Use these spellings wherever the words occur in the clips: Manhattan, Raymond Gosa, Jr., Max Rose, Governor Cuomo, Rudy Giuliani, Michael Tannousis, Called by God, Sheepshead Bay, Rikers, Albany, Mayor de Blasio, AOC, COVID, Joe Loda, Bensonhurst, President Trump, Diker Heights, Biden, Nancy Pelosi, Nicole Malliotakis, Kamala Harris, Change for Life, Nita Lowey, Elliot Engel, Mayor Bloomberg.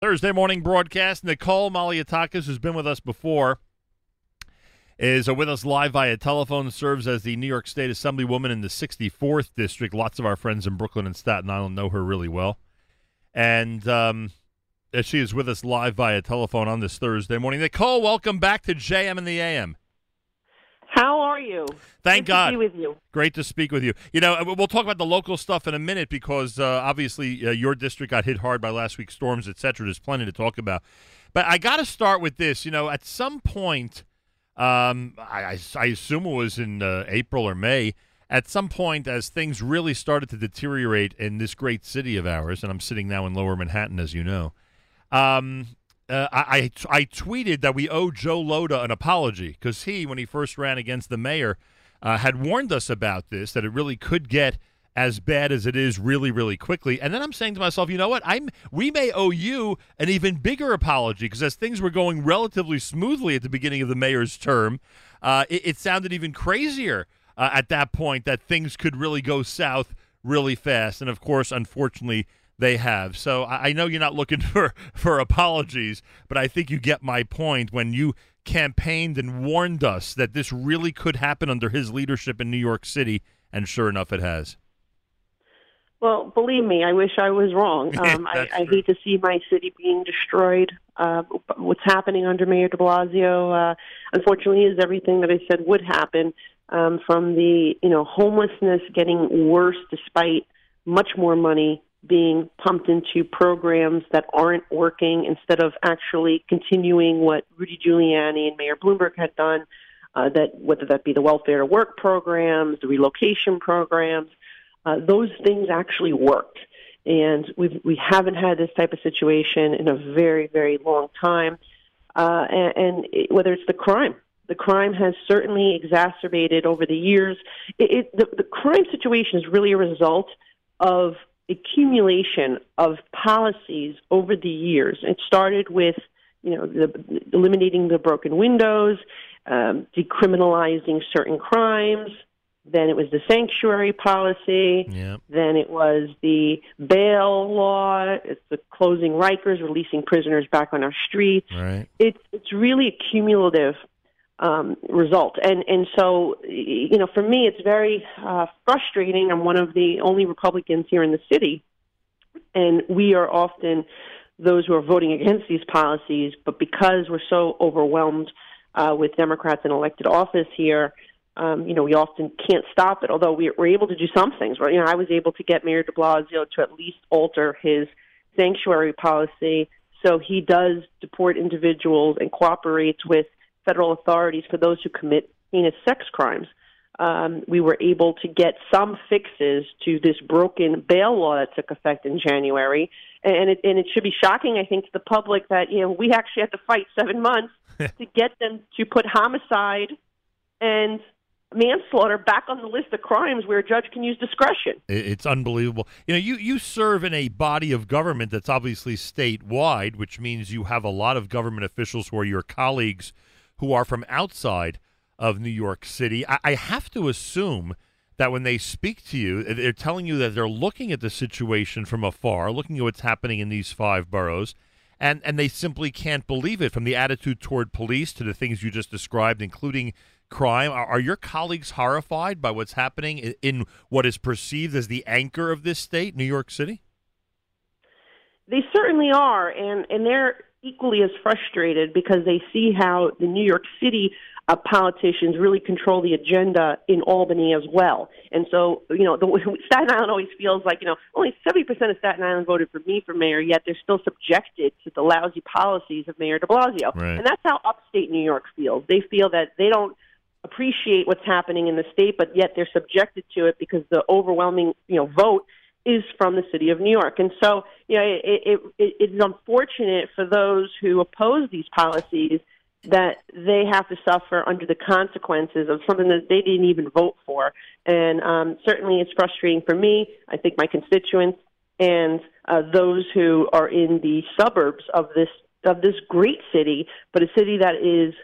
Thursday morning broadcast. Nicole Malliotakis, who's been with us before, is with us live via telephone, serves as the New York State Assemblywoman in the 64th District. Lots of our friends in Brooklyn and Staten Island know her really well. And she is with us live via telephone on this Thursday morning. Nicole, welcome back to JM and the AM. How are you? Thank God. Great to be with you. Great to speak with you. You know, we'll talk about the local stuff in a minute because obviously your district got hit hard by last week's storms, et cetera. There's plenty to talk about. But I got to start with this. You know, at some point, I assume it was in April or May, at some point as things really started to deteriorate in this great city of ours, and I'm sitting now in Lower Manhattan, as you know, I tweeted that we owe Joe Loda an apology because he, when he first ran against the mayor, had warned us about this, that it really could get as bad as it is really, really quickly. And then I'm saying to myself, you know what? We may owe you an even bigger apology because as things were going relatively smoothly at the beginning of the mayor's term, it sounded even crazier at that point that things could really go south really fast. And, of course, unfortunately, they have. So I know you're not looking for apologies, but I think you get my point when you campaigned and warned us that this really could happen under his leadership in New York City, and sure enough, it has. Well, believe me, I wish I was wrong. I hate to see my city being destroyed. What's happening under Mayor de Blasio, unfortunately, is everything that I said would happen, from the homelessness getting worse despite much more money being pumped into programs that aren't working instead of actually continuing what Rudy Giuliani and Mayor Bloomberg had done, that whether that be the welfare to work programs, the relocation programs, those things actually worked. And we haven't had this type of situation in a very, very long time. And whether it's the crime has certainly exacerbated over the years. The crime situation is really a result of accumulation of policies over the years. It started with, eliminating the broken windows, decriminalizing certain crimes. Then it was the sanctuary policy. Yeah. Then it was the bail law. It's the closing Rikers, releasing prisoners back on our streets. Right. It's really a cumulative result. And so, for me, it's very frustrating. I'm one of the only Republicans here in the city, and we are often those who are voting against these policies, but because we're so overwhelmed with Democrats in elected office here, we often can't stop it, although we're able to do some things. Right? I was able to get Mayor de Blasio to at least alter his sanctuary policy so he does deport individuals and cooperates with federal authorities for those who commit heinous sex crimes. We were able to get some fixes to this broken bail law that took effect in January. And it should be shocking, I think, to the public that, we actually had to fight 7 months to get them to put homicide and manslaughter back on the list of crimes where a judge can use discretion. It's unbelievable. You serve in a body of government that's obviously statewide, which means you have a lot of government officials who are your colleagues who are from outside of New York City. I have to assume that when they speak to you, they're telling you that they're looking at the situation from afar, looking at what's happening in these five boroughs, and they simply can't believe it, from the attitude toward police to the things you just described, including crime. Are your colleagues horrified by what's happening in what is perceived as the anchor of this state, New York City? They certainly are, and they're equally as frustrated because they see how the New York City politicians really control the agenda in Albany as well. And so, Staten Island always feels like, only 70% of Staten Island voted for me for mayor, yet they're still subjected to the lousy policies of Mayor de Blasio. Right. And that's how upstate New York feels. They feel that they don't appreciate what's happening in the state, but yet they're subjected to it because the overwhelming, vote is from the city of New York. And so, it's unfortunate for those who oppose these policies that they have to suffer under the consequences of something that they didn't even vote for. And certainly it's frustrating for me, I think my constituents, and those who are in the suburbs of this great city, but a city that is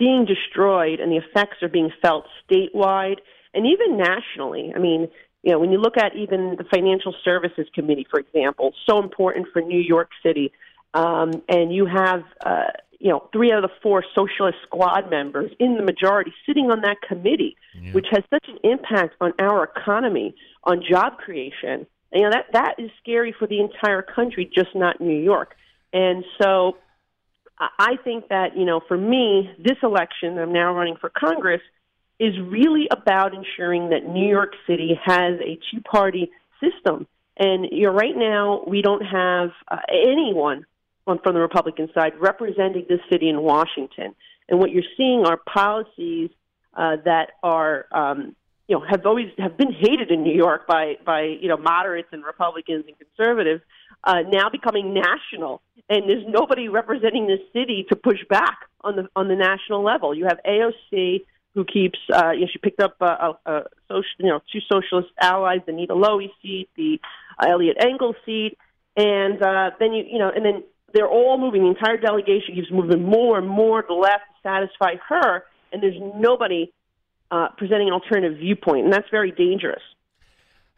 being destroyed and the effects are being felt statewide and even nationally. I mean, when you look at even the Financial Services Committee, for example, so important for New York City, And you have, three out of the four socialist squad members in the majority sitting on that committee, which has such an impact on our economy, on job creation. You know, that is scary for the entire country, just not New York. And so I think that, for me, this election, I'm now running for Congress, is really about ensuring that New York City has a two-party system. And right now, we don't have anyone from the Republican side representing this city in Washington. And what you're seeing are policies that are, have been hated in New York by moderates and Republicans and conservatives, now becoming national. And there's nobody representing this city to push back on the national level. You have AOC, who keeps she picked up two socialist allies, the Nita Lowey seat, the Elliot Engel seat, and then they're all moving. The entire delegation keeps moving more and more to the left to satisfy her, and there's nobody presenting an alternative viewpoint, and that's very dangerous.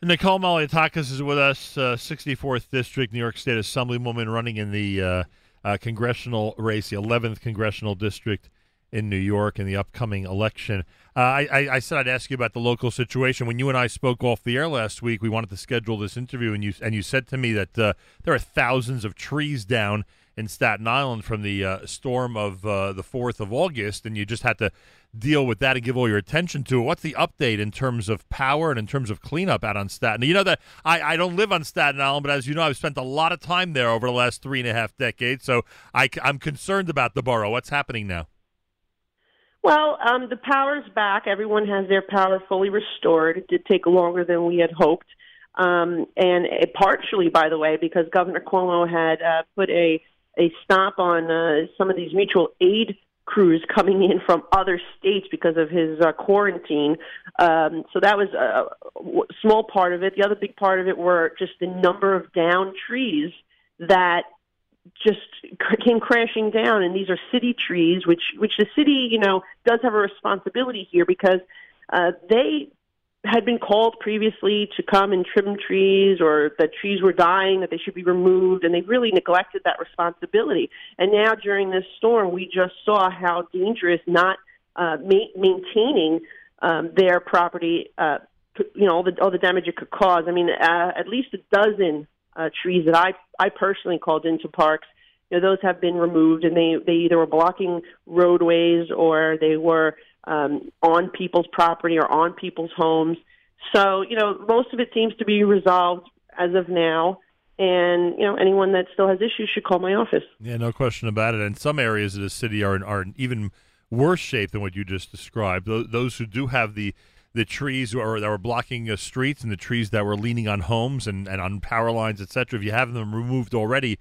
Nicole Malliotakis is with us, 64th District, New York State Assemblywoman, running in the congressional race, the 11th Congressional District in New York in the upcoming election. I said I'd ask you about the local situation. When you and I spoke off the air last week, we wanted to schedule this interview, and you said to me that there are thousands of trees down in Staten Island from the storm of the 4th of August, and you just had to deal with that and give all your attention to it. What's the update in terms of power and in terms of cleanup out on Staten? You know that I don't live on Staten Island, but as you know, I've spent a lot of time there over the last 3.5 decades, so I'm concerned about the borough. What's happening now? Well, the power's back. Everyone has their power fully restored. It did take longer than we had hoped, and partially, by the way, because Governor Cuomo had put a stop on some of these mutual aid crews coming in from other states because of his quarantine. So that was a small part of it. The other big part of it were just the number of downed trees that just came crashing down. And these are city trees, which the city, does have a responsibility here because they had been called previously to come and trim trees, or that trees were dying, that they should be removed, and they really neglected that responsibility. And now during this storm, we just saw how dangerous not maintaining their property, all the damage it could cause. I mean, at least a dozen trees that I personally called into parks, those have been removed, and they either were blocking roadways or they were on people's property or on people's homes. So, most of it seems to be resolved as of now. And, anyone that still has issues should call my office. Yeah, no question about it. And some areas of the city are in even worse shape than what you just described. Those who do have the trees that were blocking streets and the trees that were leaning on homes and on power lines, et cetera, if you have them removed already,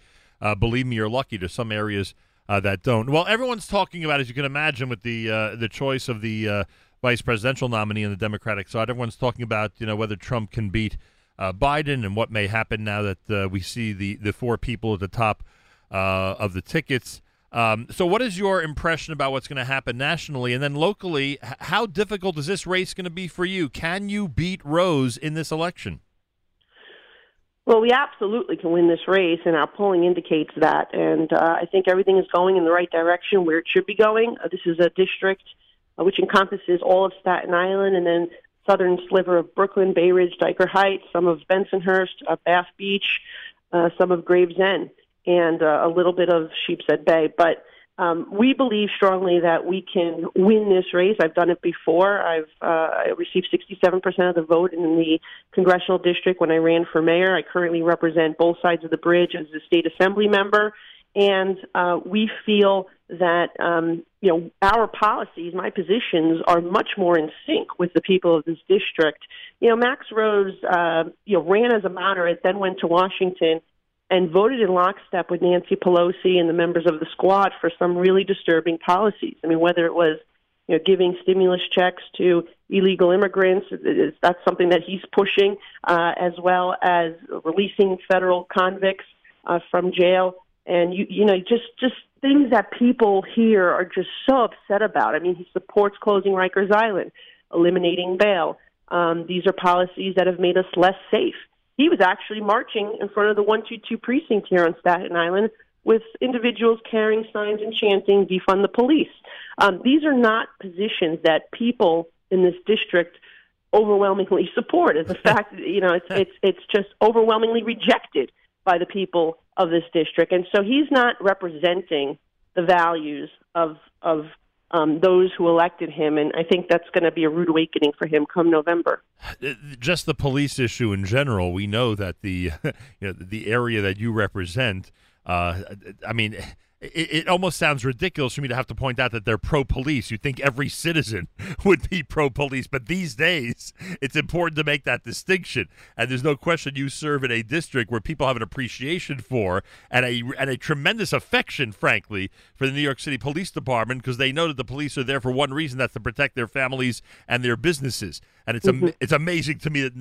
believe me, you're lucky. There's some areas that don't. Well, everyone's talking about, as you can imagine, with the choice of the vice presidential nominee on the Democratic side. Everyone's talking about whether Trump can beat Biden and what may happen now that we see the four people at the top of the tickets. So what is your impression about what's going to happen nationally? And then locally, how difficult is this race going to be for you? Can you beat Rose in this election? Well, we absolutely can win this race, and our polling indicates that. And I think everything is going in the right direction where it should be going. This is a district which encompasses all of Staten Island and then southern sliver of Brooklyn, Bay Ridge, Diker Heights, some of Bensonhurst, Bath Beach, some of Gravesend, and a little bit of Sheepshead Bay. But we believe strongly that we can win this race. I've done it before. I've received 67% of the vote in the congressional district when I ran for mayor. I currently represent both sides of the bridge as a state assembly member. And we feel that, our policies, my positions, are much more in sync with the people of this district. Max Rose, ran as a moderate, then went to Washington and voted in lockstep with Nancy Pelosi and the members of the squad for some really disturbing policies. I mean, whether it was giving stimulus checks to illegal immigrants, that's something that he's pushing, as well as releasing federal convicts from jail. And, just things that people here are just so upset about. I mean, he supports closing Rikers Island, eliminating bail. These are policies that have made us less safe. He was actually marching in front of the 122 precinct here on Staten Island with individuals carrying signs and chanting, defund the police. These are not positions that people in this district overwhelmingly support. It's a fact, it's just overwhelmingly rejected by the people of this district. And so he's not representing the values of those who elected him, and I think that's going to be a rude awakening for him come November. Just the police issue in general, we know that the area that you represent, it almost sounds ridiculous for me to have to point out that they're pro-police. You'd think every citizen would be pro-police, but these days it's important to make that distinction. And there's no question you serve in a district where people have an appreciation for and a tremendous affection, frankly, for the New York City Police Department, because they know that the police are there for one reason, that's to protect their families and their businesses. And it's amazing to me that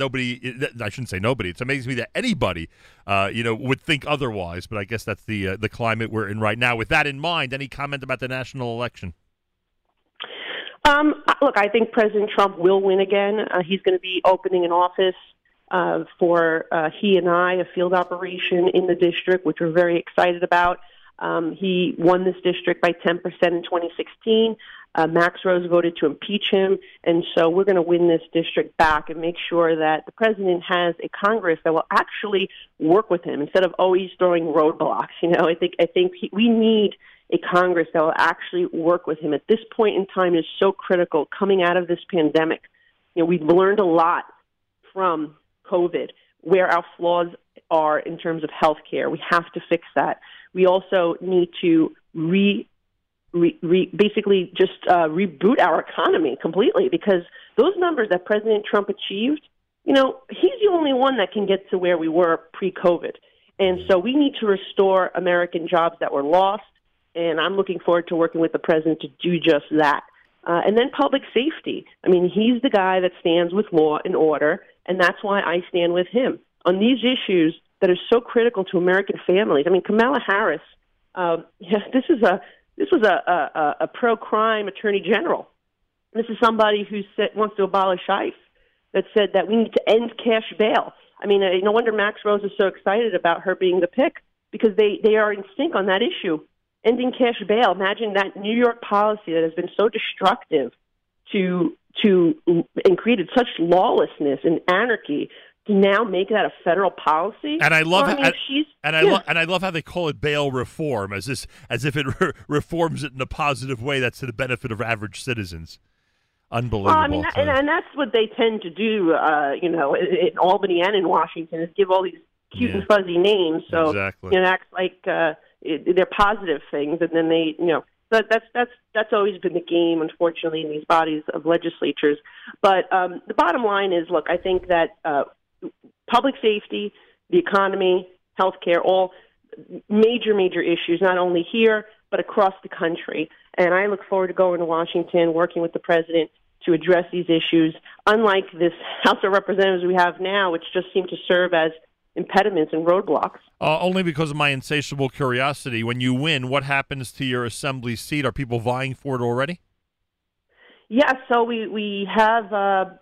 it's amazing to me that anybody, would think otherwise. But I guess that's the climate we're in right now. With that in mind, any comment about the national election? Look, I think President Trump will win again. He's going to be opening an office for he and I, a field operation in the district, which we're very excited about. He won this district by 10% in 2016. Max Rose voted to impeach him. And so we're going to win this district back and make sure that the president has a Congress that will actually work with him instead of always throwing roadblocks. I think we need a Congress that will actually work with him. At this point in time, is so critical coming out of this pandemic. We've learned a lot from COVID, where our flaws are in terms of health care. We have to fix that. We also need to reboot our economy completely, because those numbers that President Trump achieved, he's the only one that can get to where we were pre-COVID. And so we need to restore American jobs that were lost, and I'm looking forward to working with the president to do just that. And then public safety. He's the guy that stands with law and order, and that's why I stand with him on these issues that are so critical to American families. Kamala Harris, this was a pro-crime attorney general. This is somebody who wants to abolish ICE, that said that we need to end cash bail. No wonder Max Rose is so excited about her being the pick, because they are in sync on that issue. Ending cash bail. Imagine that New York policy that has been so destructive and created such lawlessness and anarchy, to now make that a federal policy. And I love I love how they call it bail reform, as if it reforms it in a positive way that's to the benefit of average citizens. Unbelievable. And that's what they tend to do, in Albany and in Washington, is give all these cute and fuzzy names. So exactly. Acts like they're positive things, and then they that's always been the game, unfortunately, in these bodies of legislatures. But the bottom line is, look, I think that public safety, the economy, healthcare, all major issues, not only here, but across the country. And I look forward to going to Washington, working with the president to address these issues, unlike this House of Representatives we have now, which just seem to serve as impediments and roadblocks. Only because of my insatiable curiosity, when you win, what happens to your assembly seat? Are people vying for it already? Yeah, so we have...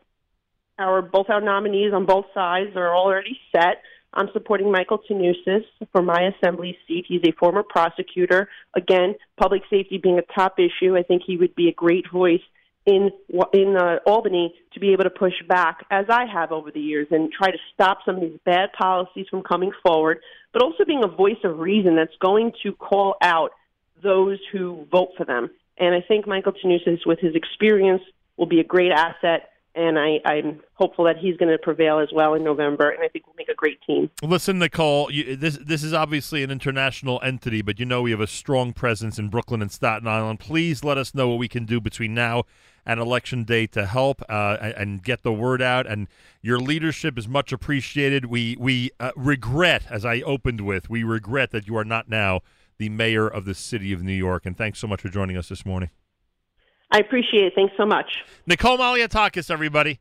both our nominees on both sides are already set. I'm supporting Michael Tannousis for my assembly seat. He's a former prosecutor. Again, public safety being a top issue, I think he would be a great voice in Albany to be able to push back, as I have over the years, and try to stop some of these bad policies from coming forward, but also being a voice of reason that's going to call out those who vote for them. And I think Michael Tannousis, with his experience, will be a great asset. And I'm hopeful that he's going to prevail as well in November, and I think we'll make a great team. Listen, Nicole, this is obviously an international entity, but we have a strong presence in Brooklyn and Staten Island. Please let us know what we can do between now and Election Day to help and get the word out. And your leadership is much appreciated. We regret, as I opened with, we regret that you are not now the mayor of the city of New York. And thanks so much for joining us this morning. I appreciate it. Thanks so much. Nicole Malliotakis, everybody,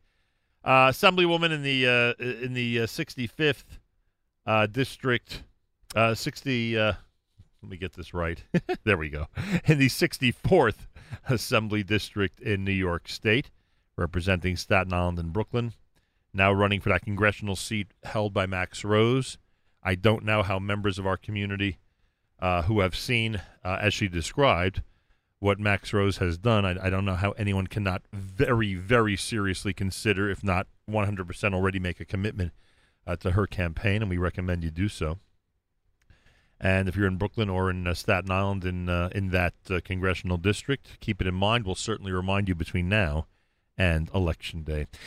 assemblywoman in the 65th district, 60. Let me get this right. There we go. In the 64th Assembly District in New York State, representing Staten Island and Brooklyn, now running for that congressional seat held by Max Rose. I don't know how members of our community who have seen, as she described, what Max Rose has done. I don't know how anyone cannot very, very seriously consider, if not 100% already make a commitment to her campaign, and we recommend you do so. And if you're in Brooklyn or in Staten Island in that congressional district, keep it in mind. We'll certainly remind you between now and Election Day.